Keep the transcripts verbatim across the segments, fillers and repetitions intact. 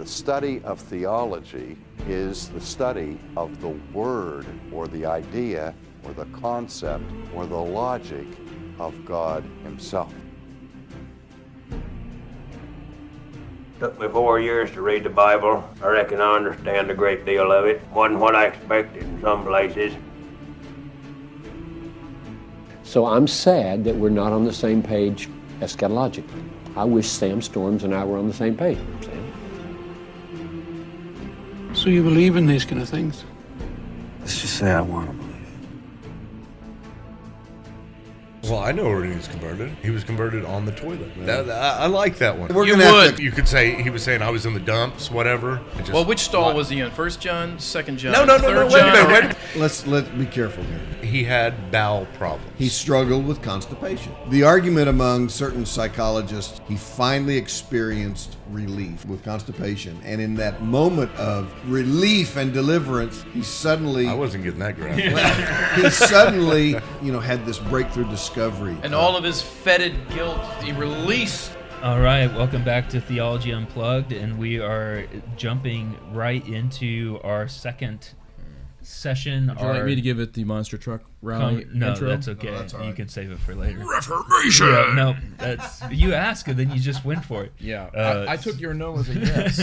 The study of theology is the study of the word or the idea or the concept or the logic of God himself. Took me four years to read the Bible. I reckon I understand a great deal of it. Wasn't what I expected in some places. So I'm sad that we're not on the same page eschatologically. I wish Sam Storms and I were on the same page, Sam. So you believe in these kind of things? Let's just say I want to believe. Well, I know where he was converted. He was converted on the toilet. That, I, I like that one. We're you would. To, you could say he was saying I was in the dumps, whatever. Just, well, which stall what? was he in? First John, Second John, no, no, no, Third no, wait, John. No, wait. Let's let be careful here. He had bowel problems. He struggled with constipation. The argument among certain psychologists, he finally experienced relief with constipation, and in that moment of relief and deliverance, he suddenly I wasn't getting that graph. Yeah. He suddenly, you know, had this breakthrough discovery. Discovery. And all of his fetid guilt, he released. All right, welcome back to Theology Unplugged, and we are jumping right into our second session. Would you our... like me to give it the monster truck rally Con- No, intro? That's okay. Oh, that's all right. You can save it for later. Reformation! Yeah, no, that's, you ask, and then you just went for it. Yeah, uh, I, I took your no as a yes.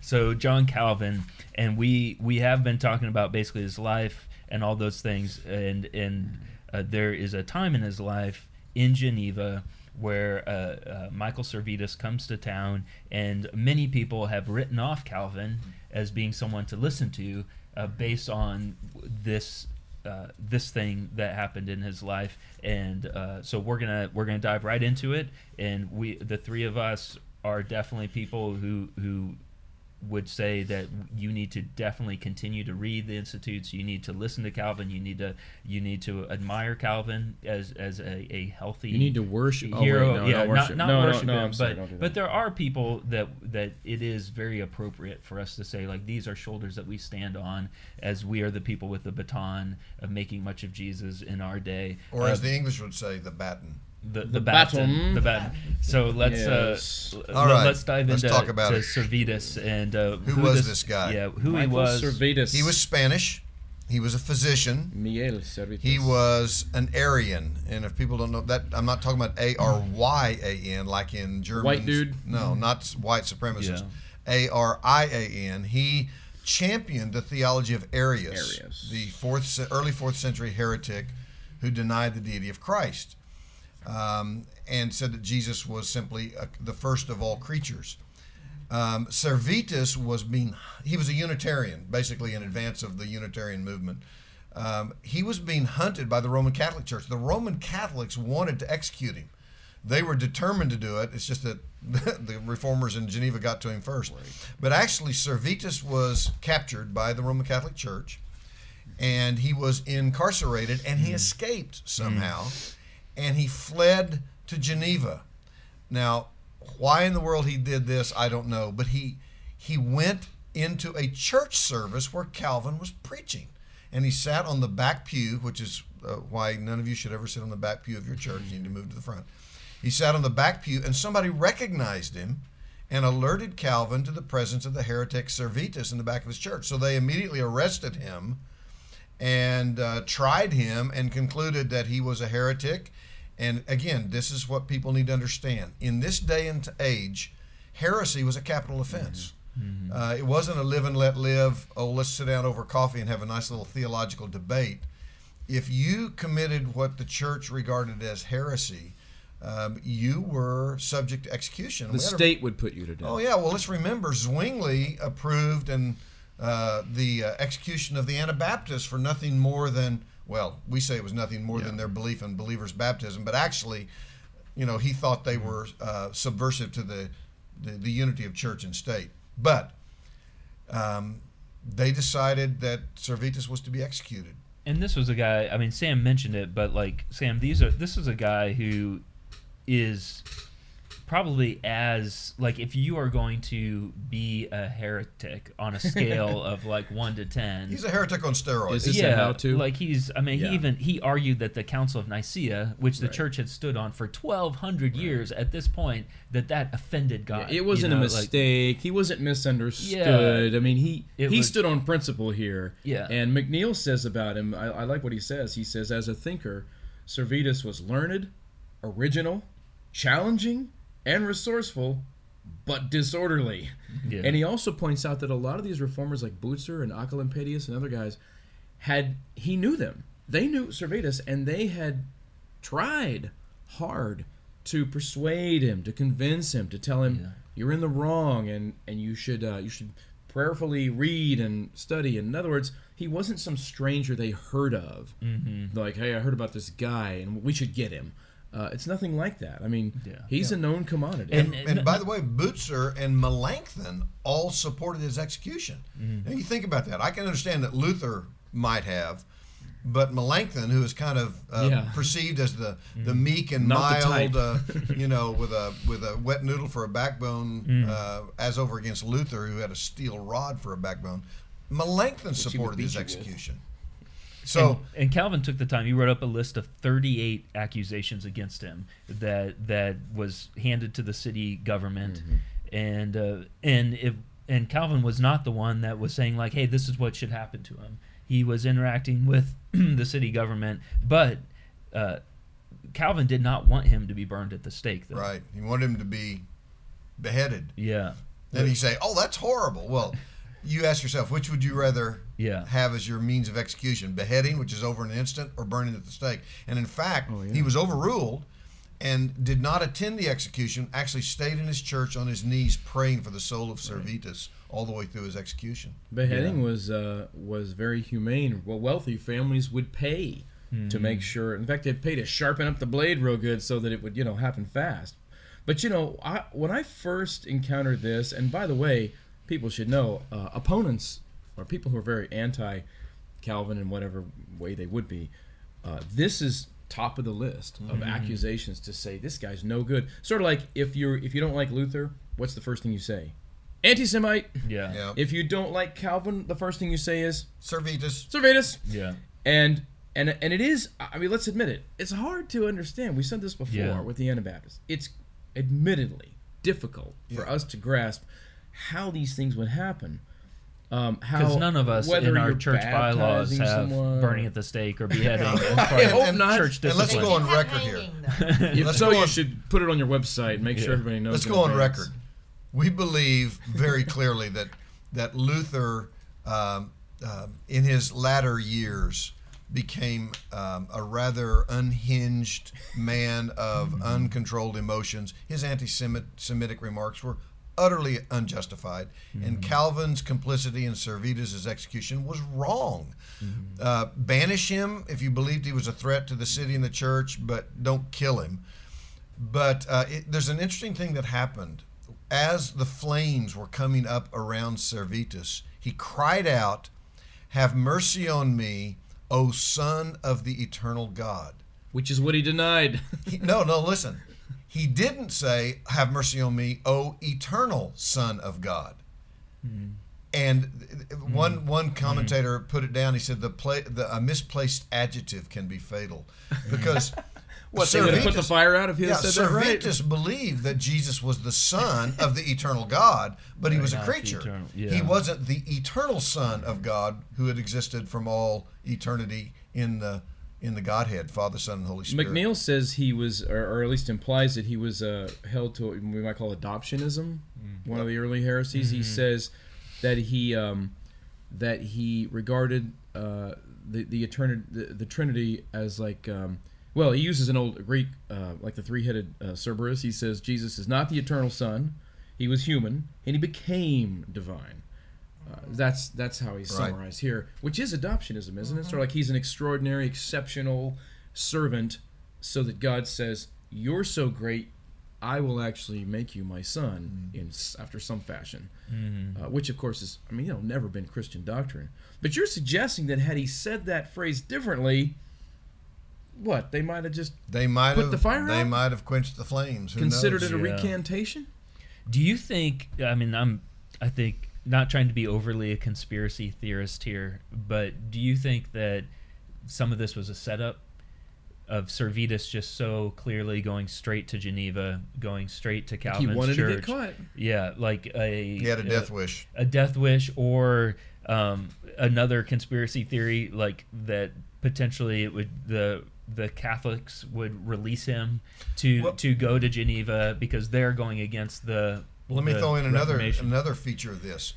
So John Calvin, and we, we have been talking about basically his life and all those things, and and... Uh, there is a time in his life in Geneva where uh, uh, Michael Servetus comes to town, and many people have written off Calvin as being someone to listen to uh, based on this uh, this thing that happened in his life. And uh, so we're gonna we're gonna dive right into it. And we the three of us are definitely people who who. would say that you need to definitely continue to read the Institutes. You need to listen to Calvin. You need to you need to admire Calvin as as a, a healthy. You need to worship. Hero. Oh, wait, no, yeah, not worship. Not, not no, worship no, no, him, no, sorry, but but there are people that that it is very appropriate for us to say, like, these are shoulders that we stand on as we are the people with the baton of making much of Jesus in our day. Or uh, as the English would say, the baton. The, the, the baton, baton. The baton. So let's yes. uh, All right. let's dive let's into talk about to Servetus and uh, who, who was this, this guy? Yeah, who Michael he was. Servetus. He was Spanish. He was a physician. Miguel Servetus. He was an Arian, and if people don't know that, I'm not talking about A R Y A N like in German. White dude. No, not white supremacist. A R I A N. He championed the theology of Arius, Arius. the fourth, early fourth century heretic who denied the deity of Christ. Um, and said that Jesus was simply a, the first of all creatures. Um, Servetus was being, he was a Unitarian, basically in advance of the Unitarian movement. Um, he was being hunted by the Roman Catholic Church. The Roman Catholics wanted to execute him. They were determined to do it. It's just that the reformers in Geneva got to him first. Right. But actually, Servetus was captured by the Roman Catholic Church, and he was incarcerated, and he mm. escaped somehow. Mm. And he fled to Geneva. Now, why in the world he did this, I don't know. But he he went into a church service where Calvin was preaching. And he sat on the back pew, which is uh, why none of you should ever sit on the back pew of your church. You need to move to the front. He sat on the back pew, and somebody recognized him and alerted Calvin to the presence of the heretic Servetus in the back of his church. So they immediately arrested him and uh, tried him and concluded that he was a heretic. And again, this is what people need to understand. In this day and age, heresy was a capital offense. Mm-hmm. Mm-hmm. Uh, it wasn't a live and let live, oh, let's sit down over coffee and have a nice little theological debate. If you committed what the church regarded as heresy, um, you were subject to execution. The state a, would put you to death. Oh, yeah. Well, let's remember Zwingli approved and uh, the uh, execution of the Anabaptists for nothing more than Well, we say it was nothing more yeah. than their belief in believers' baptism, but actually, you know, he thought they were uh, subversive to the, the, the unity of church and state. But um, they decided that Servetus was to be executed. And this was a guy, I mean, Sam mentioned it, but like, Sam, these are this is a guy who is probably as, like, if you are going to be a heretic on a scale of, like, one to ten. He's a heretic on steroids. Is this yeah, a how-to? Like, he's, I mean, yeah. he even, he argued that the Council of Nicaea, which the right. church had stood on for twelve hundred right. years at this point, that that offended God. Yeah, it wasn't you know, a mistake. Like, he wasn't misunderstood. Yeah, I mean, he, he was, stood on principle here. Yeah. And McNeil says about him, I, I like what he says. He says, as a thinker, Servetus was learned, original, challenging, and resourceful, but disorderly. Yeah. And he also points out that a lot of these reformers like Bucer and Oecolampadius and other guys, had he knew them. They knew Servetus, and they had tried hard to persuade him, to convince him, to tell him, yeah. you're in the wrong, and, and you should uh, you should prayerfully read and study. And in other words, he wasn't some stranger they heard of. Mm-hmm. Like, hey, I heard about this guy, and we should get him. Uh, it's nothing like that. I mean, yeah. he's yeah. a known commodity. And, and, and by the way, Bucer and Melanchthon all supported his execution. Mm-hmm. Now, you think about that. I can understand that Luther might have, but Melanchthon, who is kind of uh, yeah. perceived as the, mm-hmm. the meek and Not mild, uh, you know, with a with a wet noodle for a backbone, mm. uh, as over against Luther, who had a steel rod for a backbone, Melanchthon Which supported his execution. With. So and, and Calvin took the time. He wrote up a list of thirty-eight accusations against him that that was handed to the city government, mm-hmm. and uh, and if and Calvin was not the one that was saying, like, hey, this is what should happen to him. He was interacting with the city government, but uh, Calvin did not want him to be burned at the stake, though. Right. He wanted him to be beheaded. Yeah. Then you say, oh, that's horrible. Well. You ask yourself, which would you rather yeah. have as your means of execution? Beheading, which is over in an instant, or burning at the stake? And in fact, oh, yeah. he was overruled and did not attend the execution, actually stayed in his church on his knees praying for the soul of Servetus right. all the way through his execution. Beheading yeah. was uh, was very humane. Well, wealthy families would pay mm-hmm. to make sure. In fact, they'd pay to sharpen up the blade real good so that it would, you know, happen fast. But, you know, I, when I first encountered this, and by the way, people should know, uh, opponents, or people who are very anti-Calvin in whatever way they would be, uh, this is top of the list mm-hmm. of accusations to say, this guy's no good. Sort of like, if you if you don't like Luther, what's the first thing you say? Anti-Semite. Yeah. Yep. If you don't like Calvin, the first thing you say is? Servetus. Servetus. Yeah. And, and, and it is, I mean, let's admit it, it's hard to understand. We said this before yeah. with the Anabaptists. It's admittedly difficult yeah. for us to grasp how these things would happen. Um, how none of us in our church bylaws have someone. burning at the stake or beheading. I hope and not. Church and let's go on record here. If so, you should put it on your website and make yeah. sure everybody knows. Let's go on record. We believe very clearly that that Luther, um, uh, in his latter years, became um, a rather unhinged man of mm-hmm. uncontrolled emotions. His anti-Semitic remarks were utterly unjustified, mm-hmm. and Calvin's complicity in Servetus' execution was wrong. Mm-hmm. Uh, banish him if you believed he was a threat to the city and the church, but don't kill him. But uh, it, there's an interesting thing that happened. As the flames were coming up around Servetus, he cried out, "Have mercy on me, O Son of the Eternal God." Which is what he denied. he, no, no, listen. He didn't say, "Have mercy on me, O eternal Son of God." Mm. And one one commentator mm. put it down. He said the, play, the a misplaced adjective can be fatal, because what Servetus, they would have put the fire out if he yeah, said that right. Servetus believed that Jesus was the Son of the eternal God, but he was Not a creature. Yeah. He wasn't the eternal Son of God who had existed from all eternity in the. In the Godhead, Father, Son, and Holy Spirit. McNeil says he was, or at least implies that he was uh, held to what we might call adoptionism, mm-hmm. one of the early heresies. Mm-hmm. He says that he um, that he regarded uh, the the, eternity, the the Trinity as like, um, well, he uses an old Greek, uh, like the three-headed uh, Cerberus. He says Jesus is not the eternal Son; he was human, and he became divine. Uh, that's that's how he's right. summarized here, which is adoptionism, isn't it? Sort of like he's an extraordinary, exceptional servant, so that God says, "You're so great, I will actually make you my son," mm-hmm. in after some fashion, mm-hmm. uh, which of course is, I mean, you know, never been Christian doctrine. But you're suggesting that had he said that phrase differently, what? They might have just they might put have, the fire out? They might have quenched the flames. Who Considered knows? it a yeah. recantation? Do you think, I mean, I'm, I think, not trying to be overly a conspiracy theorist here, but do you think that some of this was a setup of Servetus just so clearly going straight to Geneva, going straight to Calvin's church? He wanted church. to get caught. Yeah, like a... He had a death a, wish. A death wish, or um, another conspiracy theory, like that potentially it would the the Catholics would release him to well, to go to Geneva because they're going against the Let the me throw in another another feature of this.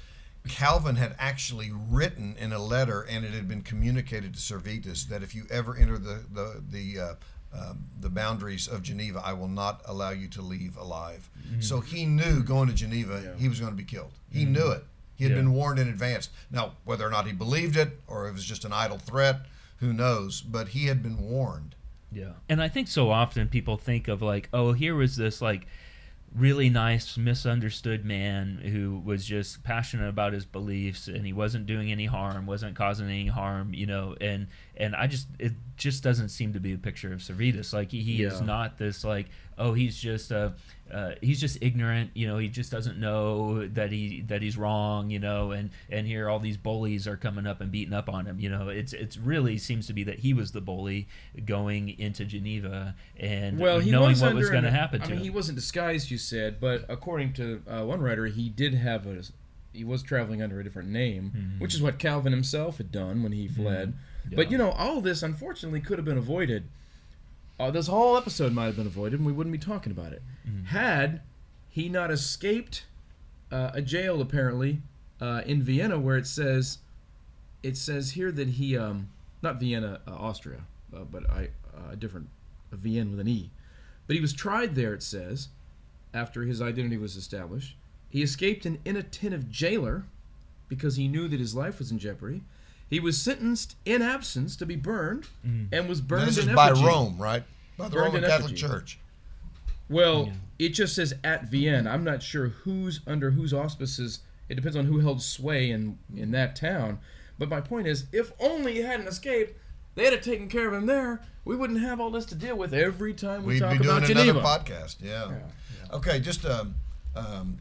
Calvin had actually written in a letter, and it had been communicated to Servetus, that if you ever enter the the the, uh, uh, the boundaries of Geneva, I will not allow you to leave alive. Mm-hmm. So he knew going to Geneva, yeah. he was going to be killed. He mm-hmm. knew it. He had yeah. been warned in advance. Now, whether or not he believed it, or it was just an idle threat, who knows? But he had been warned. Yeah, and I think so often people think of like, oh, here was this like really nice, misunderstood man who was just passionate about his beliefs, and he wasn't doing any harm, wasn't causing any harm, you know. And and I just it just doesn't seem to be a picture of Servetus. Like he, he yeah. is not this like, oh, he's just a uh, he's just ignorant, you know. He just doesn't know that he that he's wrong, you know. And and here all these bullies are coming up and beating up on him, you know. It's it's really seems to be that he was the bully going into Geneva and well, knowing was what was going to happen to him. I mean, him. He wasn't disguised, you said, but according to uh, one writer, he did have a he was traveling under a different name, mm-hmm. which is what Calvin himself had done when he fled. Mm-hmm. Yeah. But you know, all this unfortunately could have been avoided. Uh, this whole episode might have been avoided, and we wouldn't be talking about it. Mm-hmm. Had he not escaped uh, a jail, apparently, uh, in Vienna, where it says, it says here that he, um, not Vienna, uh, Austria, uh, but I, uh, a different, a Vienna with an E. But he was tried there, it says, after his identity was established. He escaped an inattentive jailer because he knew that his life was in jeopardy. He was sentenced in absence to be burned, mm. and was burned in effigy. This is by Rome, right? By the Roman Catholic Church. Well, yeah. it just says at Vienne. I'm not sure who's under whose auspices. It depends on who held sway in, in that town. But my point is, if only he hadn't escaped, they'd have taken care of him there. We wouldn't have all this to deal with every time we We'd talk about Geneva. We'd be doing another podcast, yeah. yeah, yeah. Okay, just... Um, um,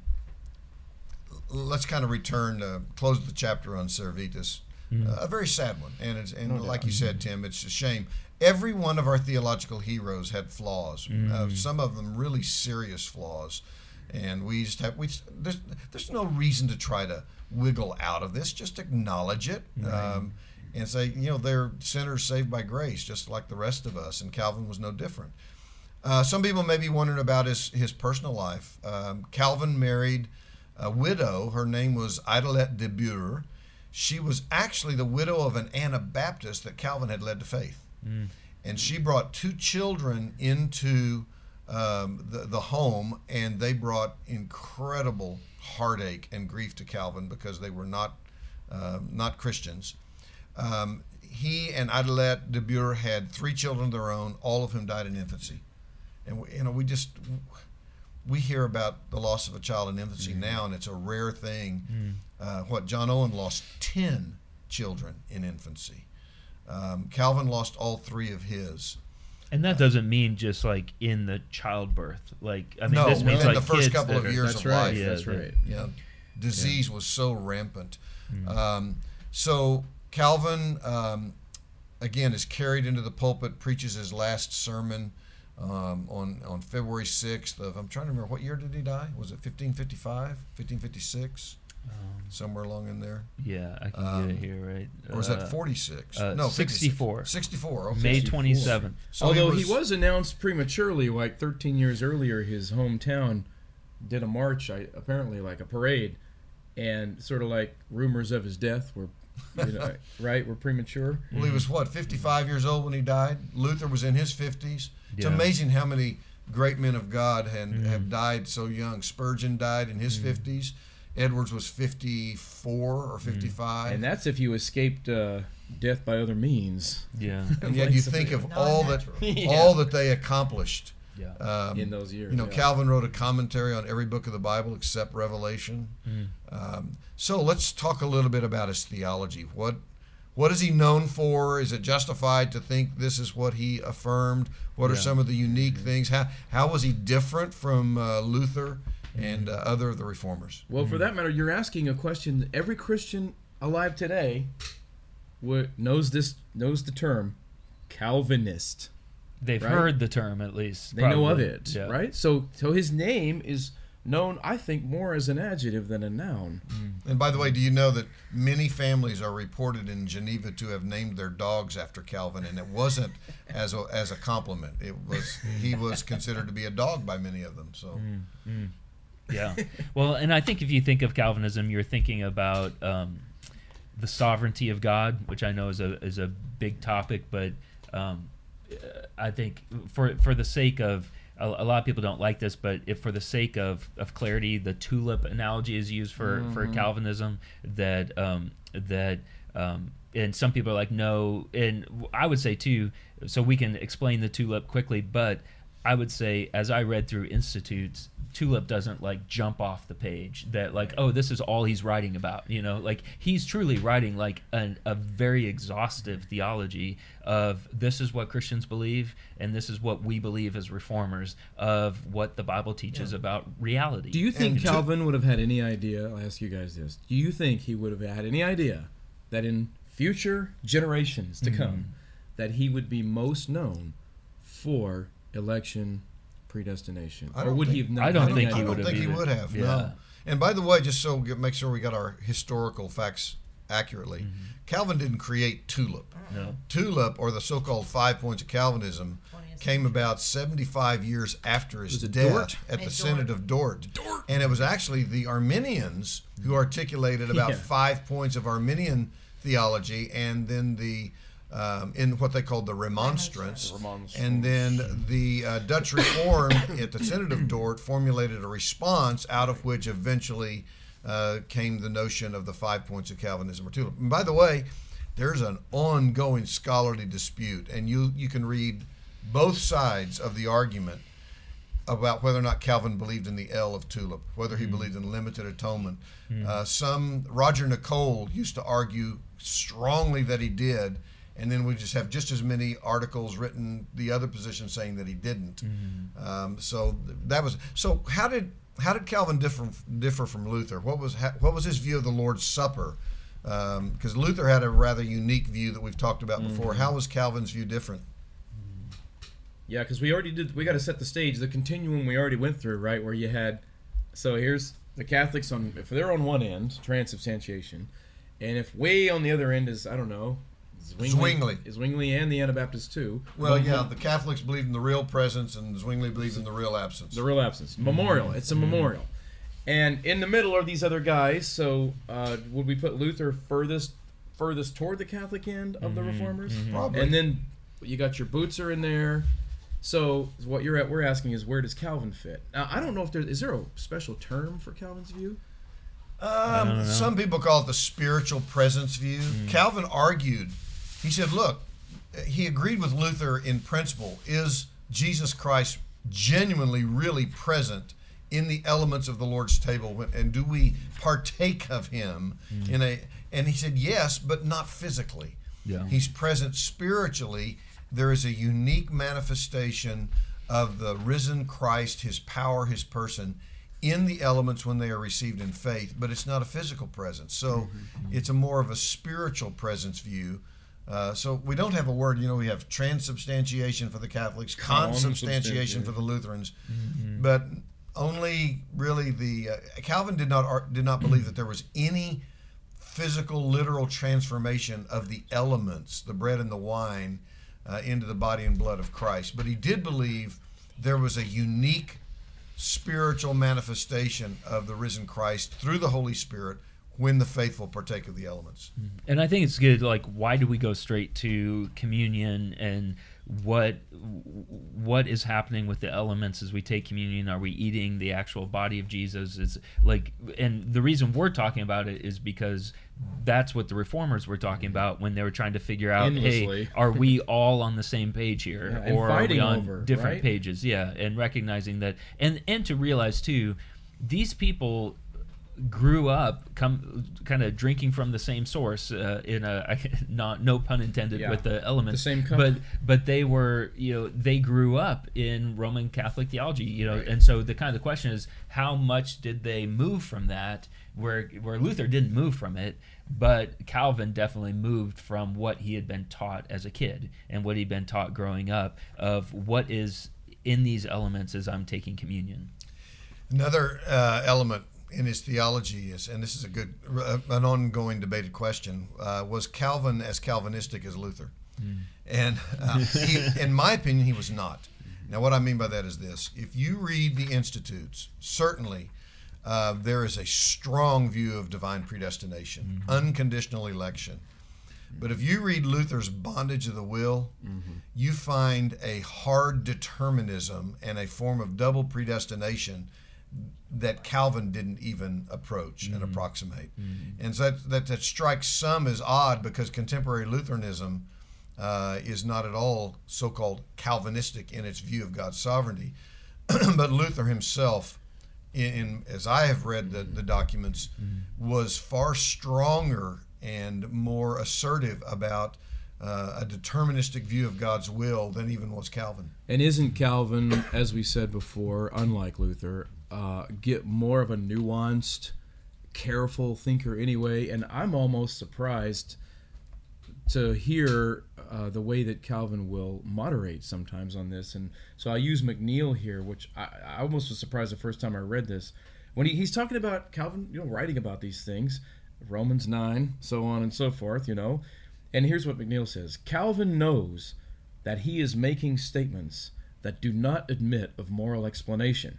let's kind of return, uh, close the chapter on Servetus. Uh, a very sad one, and it's, and no like doubt. you said, Tim, it's a shame. Every one of our theological heroes had flaws, mm. uh, some of them really serious flaws, and we just have we there's there's no reason to try to wiggle out of this. Just acknowledge it, right. um, and say, you know, they're sinners saved by grace, just like the rest of us. And Calvin was no different. Uh, some people may be wondering about his his personal life. Um, Calvin married a widow. Her name was Idelette de Bure. She was actually the widow of an Anabaptist that Calvin had led to faith. Mm. And she brought two children into um, the, the home, and they brought incredible heartache and grief to Calvin because they were not uh, not Christians. Um, he and Idelette de Bure had three children of their own. All of whom died in infancy. And we, you know, we just... we hear about the loss of a child in infancy mm. now, and it's a rare thing. Mm. Uh, what, John Owen lost ten children in infancy. Um, Calvin lost all three of his. And that uh, doesn't mean just like in the childbirth. Like I mean, no, this means in like the first couple of are, years of right, life. Yeah, that's right. Yeah, yeah. Disease yeah. was so rampant. Mm. Um, so Calvin, um, again, is carried into the pulpit, preaches his last sermon. Um, on, on February sixth of, I'm trying to remember, what year did he die? Was it fifteen fifty-five, fifteen fifty-six? Um, Somewhere along in there. Yeah, I can um, get it here, right? Or was uh, that forty-six? Uh, no, sixty-four. sixty-four, okay. May twenty-seventh. So Although he was, he was announced prematurely, like thirteen years earlier, his hometown did a march, I, apparently like a parade, and sort of like rumors of his death were you know, right? We're premature. Well, he was, what, fifty-five years old when he died? Luther was in his fifties. It's yeah. amazing how many great men of God had, mm. have died so young. Spurgeon died in his mm. fifties. Edwards was fifty-four or fifty-five. Mm. And that's if you escaped uh, death by other means. Yeah. And yet you think of all that, yeah. all that they accomplished. Yeah. Um, in those years. You know, yeah. Calvin wrote a commentary on every book of the Bible except Revelation. Mm. Um, so let's talk a little bit about his theology. What What is he known for? Is it justified to think this is what he affirmed? What yeah. are some of the unique mm-hmm. things? How how was he different from uh, Luther and uh, other of the reformers? Well, mm-hmm. for that matter, you're asking a question that every Christian alive today w- knows this knows the term Calvinist. They've right? heard the term, at least. They probably. know of it, yeah. right? So, so his name is known, I think, more as an adjective than a noun. Mm. And by the way, do you know that many families are reported in Geneva to have named their dogs after Calvin, and it wasn't as a, as a compliment. It was he was considered to be a dog by many of them. So, mm. Mm. yeah. Well, and I think if you think of Calvinism, you're thinking about um, the sovereignty of God, which I know is a is a big topic, but um, I think for for the sake of a lot of people don't like this, but if for the sake of, of clarity, the tulip analogy is used for, mm-hmm. for Calvinism. That um, that um, and some people are like, no, and I would say too. So we can explain the tulip quickly, but I would say, as I read through Institutes, tulip doesn't like jump off the page. That like, oh, this is all he's writing about. You know, like he's truly writing like an, a very exhaustive theology of this is what Christians believe, and this is what we believe as reformers of what the Bible teaches yeah. about reality. Do you think and Calvin t- would have had any idea? I'll ask you guys this: do you think he would have had any idea that in future generations to mm-hmm. come, that he would be most known for election predestination? Or would think, he have not? I don't think he would have. I don't think he would have. Yeah. No. And by the way, just so we make sure we got our historical facts accurately, mm-hmm. Calvin didn't create tulip. No. Tulip, or the so-called five points of Calvinism, came about seventy-five years after his death Dort? at the Dort. Synod of Dort. Dort. And it was actually the Arminians who articulated about yeah. five points of Arminian theology, and then the Um, in what they called the Remonstrance, the Remonstrance. and then the uh, Dutch Reform at the Synod of Dort formulated a response out of which eventually uh, came the notion of the five points of Calvinism or tulip. And by the way, there's an ongoing scholarly dispute, and you, you can read both sides of the argument about whether or not Calvin believed in the L of tulip, whether he mm. believed in limited atonement. Mm. Uh, some, Roger Nicole used to argue strongly that he did, and then we just have just as many articles written the other position saying that he didn't. Mm-hmm. Um, so that was so. How did how did Calvin differ differ from Luther? What was what was his view of the Lord's Supper? Because um, Luther had a rather unique view that we've talked about mm-hmm. before. How was Calvin's view different? Yeah, because we already did. We got to set the stage. The continuum we already went through, right? Where you had so here's the Catholics on if they're on one end, transubstantiation, and if way on the other end is I don't know. Zwingli. Zwingli. Zwingli and the Anabaptists, too. Well, but, yeah, the Catholics believe in the real presence, and Zwingli believes in the real absence. The real absence. Memorial. It's a mm-hmm. memorial. And in the middle are these other guys, so uh, would we put Luther furthest furthest toward the Catholic end of mm-hmm. the Reformers? Mm-hmm. Probably. And then you got your Butzer in there. So what you're at, we're asking is, where does Calvin fit? Now, I don't know if there is there a special term for Calvin's view? Um, some people call it the spiritual presence view. Mm. Calvin argued... He said, look, he agreed with Luther in principle. Is Jesus Christ genuinely, really present in the elements of the Lord's table? And do we partake of him? Mm-hmm. in a? And he said, yes, but not physically. Yeah. He's present spiritually. There is a unique manifestation of the risen Christ, his power, his person, in the elements when they are received in faith. But it's not a physical presence. So mm-hmm. it's a more of a spiritual presence view. Uh, so we don't have a word, you know, we have transubstantiation for the Catholics, consubstantiation for the Lutherans, mm-hmm. but only really the, uh, Calvin did not ar- did not believe that there was any physical, literal transformation of the elements, the bread and the wine, uh, into the body and blood of Christ. But he did believe there was a unique spiritual manifestation of the risen Christ through the Holy Spirit when the faithful partake of the elements. And I think it's good, like, why do we go straight to communion and what what is happening with the elements as we take communion? Are we eating the actual body of Jesus? It's like, and the reason we're talking about it is because that's what the Reformers were talking about when they were trying to figure out, endlessly. Hey, are we all on the same page here? Yeah, or are we on over, different right? pages? Yeah, and recognizing that. And, and to realize, too, these people... grew up come kind of drinking from the same source, uh, in a not no pun intended, yeah, with the elements, the same cup. but but they were, you know, they grew up in Roman Catholic theology, you know, right. And so the kind of the question is, how much did they move from that, where where Luther didn't move from it, but Calvin definitely moved from what he had been taught as a kid and what he'd been taught growing up of what is in these elements as I'm taking communion. Another uh, element in his theology is, and this is a good, uh, an ongoing debated question, uh, was Calvin as Calvinistic as Luther? Mm. And uh, he, in my opinion, he was not. Now, what I mean by that is this. If you read the Institutes, certainly uh, there is a strong view of divine predestination, mm-hmm. unconditional election. But if you read Luther's Bondage of the Will, mm-hmm. you find a hard determinism and a form of double predestination that Calvin didn't even approach mm-hmm. and approximate. Mm-hmm. And so that, that, that strikes some as odd, because contemporary Lutheranism uh, is not at all so-called Calvinistic in its view of God's sovereignty. But Luther himself, in, in as I have read the, the documents, mm-hmm. was far stronger and more assertive about uh, a deterministic view of God's will than even was Calvin. And isn't Calvin, as we said before, unlike Luther, Uh, get more of a nuanced, careful thinker anyway, and I'm almost surprised to hear uh, the way that Calvin will moderate sometimes on this. And so I'll use McNeil here, which I, I almost was surprised the first time I read this. When he, he's talking about Calvin, you know, writing about these things, Romans nine, so on and so forth, you know. And here's what McNeil says: Calvin knows that he is making statements that do not admit of moral explanation.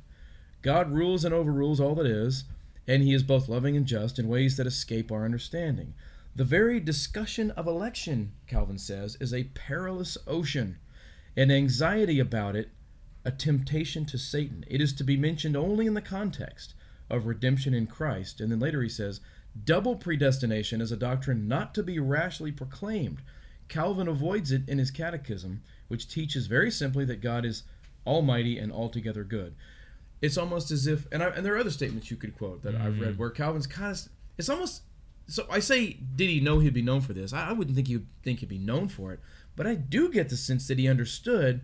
God rules and overrules all that is, and he is both loving and just in ways that escape our understanding. The very discussion of election, Calvin says, is a perilous ocean, and anxiety about it, a temptation to Satan. It is to be mentioned only in the context of redemption in Christ. And then later he says, double predestination is a doctrine not to be rashly proclaimed. Calvin avoids it in his catechism, which teaches very simply that God is almighty and altogether good. It's almost as if, and, I, and there are other statements you could quote that mm-hmm. I've read where Calvin's kind of, it's almost, so I say, did he know he'd be known for this? I, I wouldn't think he'd, think he'd be known for it, but I do get the sense that he understood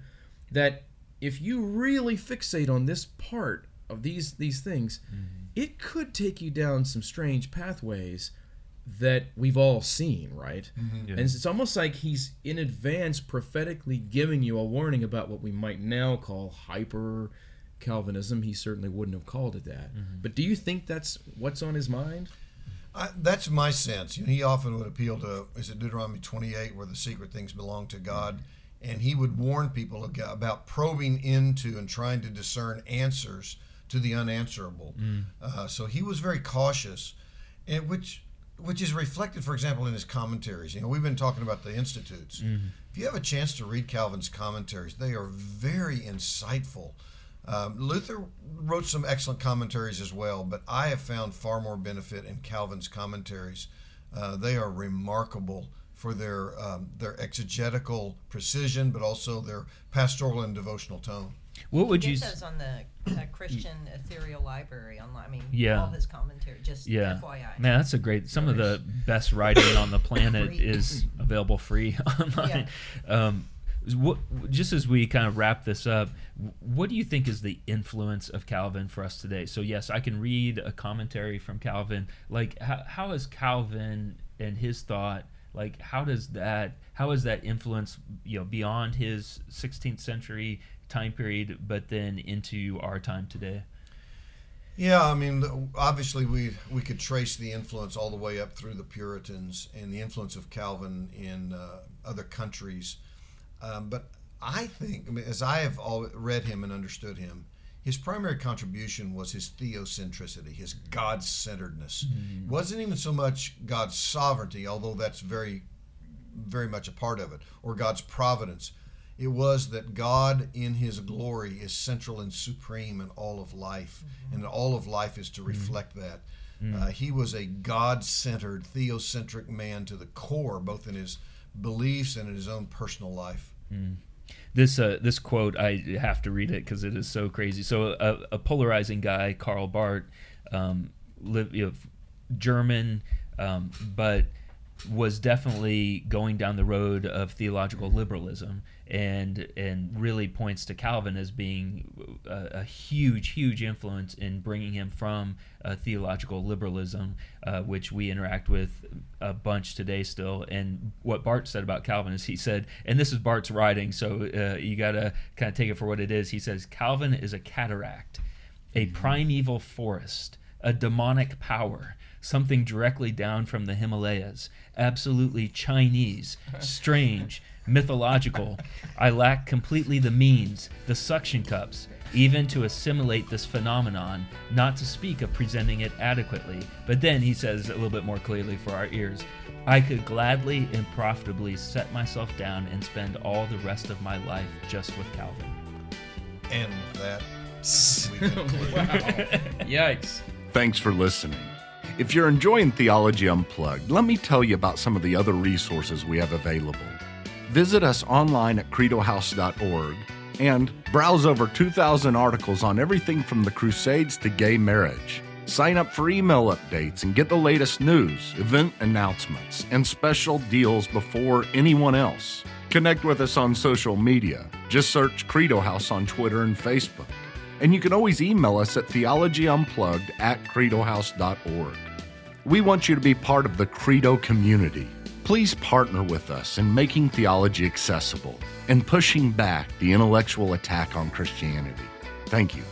that if you really fixate on this part of these, these things, mm-hmm. it could take you down some strange pathways that we've all seen, right? Mm-hmm. Yeah. And it's, it's almost like he's in advance prophetically giving you a warning about what we might now call hyper Calvinism. He certainly wouldn't have called it that. Mm-hmm. But do you think that's what's on his mind? I, that's my sense. You know, he often would appeal to, is it Deuteronomy twenty-eight, where the secret things belong to God, and he would warn people about probing into and trying to discern answers to the unanswerable. Mm. Uh, so he was very cautious, and which which is reflected, for example, in his commentaries. You know, we've been talking about the Institutes. Mm-hmm. If you have a chance to read Calvin's commentaries, they are very insightful. Um, Luther wrote some excellent commentaries as well, but I have found far more benefit in Calvin's commentaries. Uh, they are remarkable for their um, their exegetical precision, but also their pastoral and devotional tone. What would you, you get those on the uh, Christian Ethereal Library online? I mean, yeah. all his commentary. Just yeah. F Y I. Man, that's a great. Some of the best writing on the planet is available free online. Yeah. Um, What, just as we kind of wrap this up, what do you think is the influence of Calvin for us today? So yes, I can read a commentary from Calvin. Like, how, how is Calvin and his thought, like, how does that, how is that influence, you know, beyond his sixteenth century time period, but then into our time today? Yeah, I mean, obviously we we could trace the influence all the way up through the Puritans and the influence of Calvin in uh, other countries. Um, but I think, I mean, as I have all read him and understood him, his primary contribution was his theocentricity, his God-centeredness. Mm-hmm. It wasn't even so much God's sovereignty, although that's very, very much a part of it, or God's providence. It was that God in his glory is central and supreme in all of life, mm-hmm. and all of life is to reflect mm-hmm. that. Mm-hmm. Uh, he was a God-centered, theocentric man to the core, both in his beliefs and in his own personal life. Mm. This uh, this quote, I have to read it because it is so crazy. So uh, a polarizing guy, Karl Barth, um, live, you know, German, um, but was definitely going down the road of theological liberalism, and and really points to Calvin as being a, a huge, huge influence in bringing him from uh, theological liberalism, uh, which we interact with a bunch today still. And what Barth said about Calvin is he said, and this is Barth's writing, so uh, you got to kind of take it for what it is. He says, Calvin is a cataract, a primeval forest, a demonic power, something directly down from the Himalayas, absolutely Chinese, strange, mythological. I lack completely the means, the suction cups, even to assimilate this phenomenon, not to speak of presenting it adequately. But then he says a little bit more clearly for our ears, I could gladly and profitably set myself down and spend all the rest of my life just with Calvin. And with that, we conclude. Wow. Yikes. Thanks for listening. If you're enjoying Theology Unplugged, let me tell you about some of the other resources we have available. Visit us online at credo house dot org and browse over two thousand articles on everything from the Crusades to gay marriage. Sign up for email updates and get the latest news, event announcements, and special deals before anyone else. Connect with us on social media. Just search Credo House on Twitter and Facebook. And you can always email us at theology unplugged at credo house dot org. We want you to be part of the Credo community. Please partner with us in making theology accessible and pushing back the intellectual attack on Christianity. Thank you.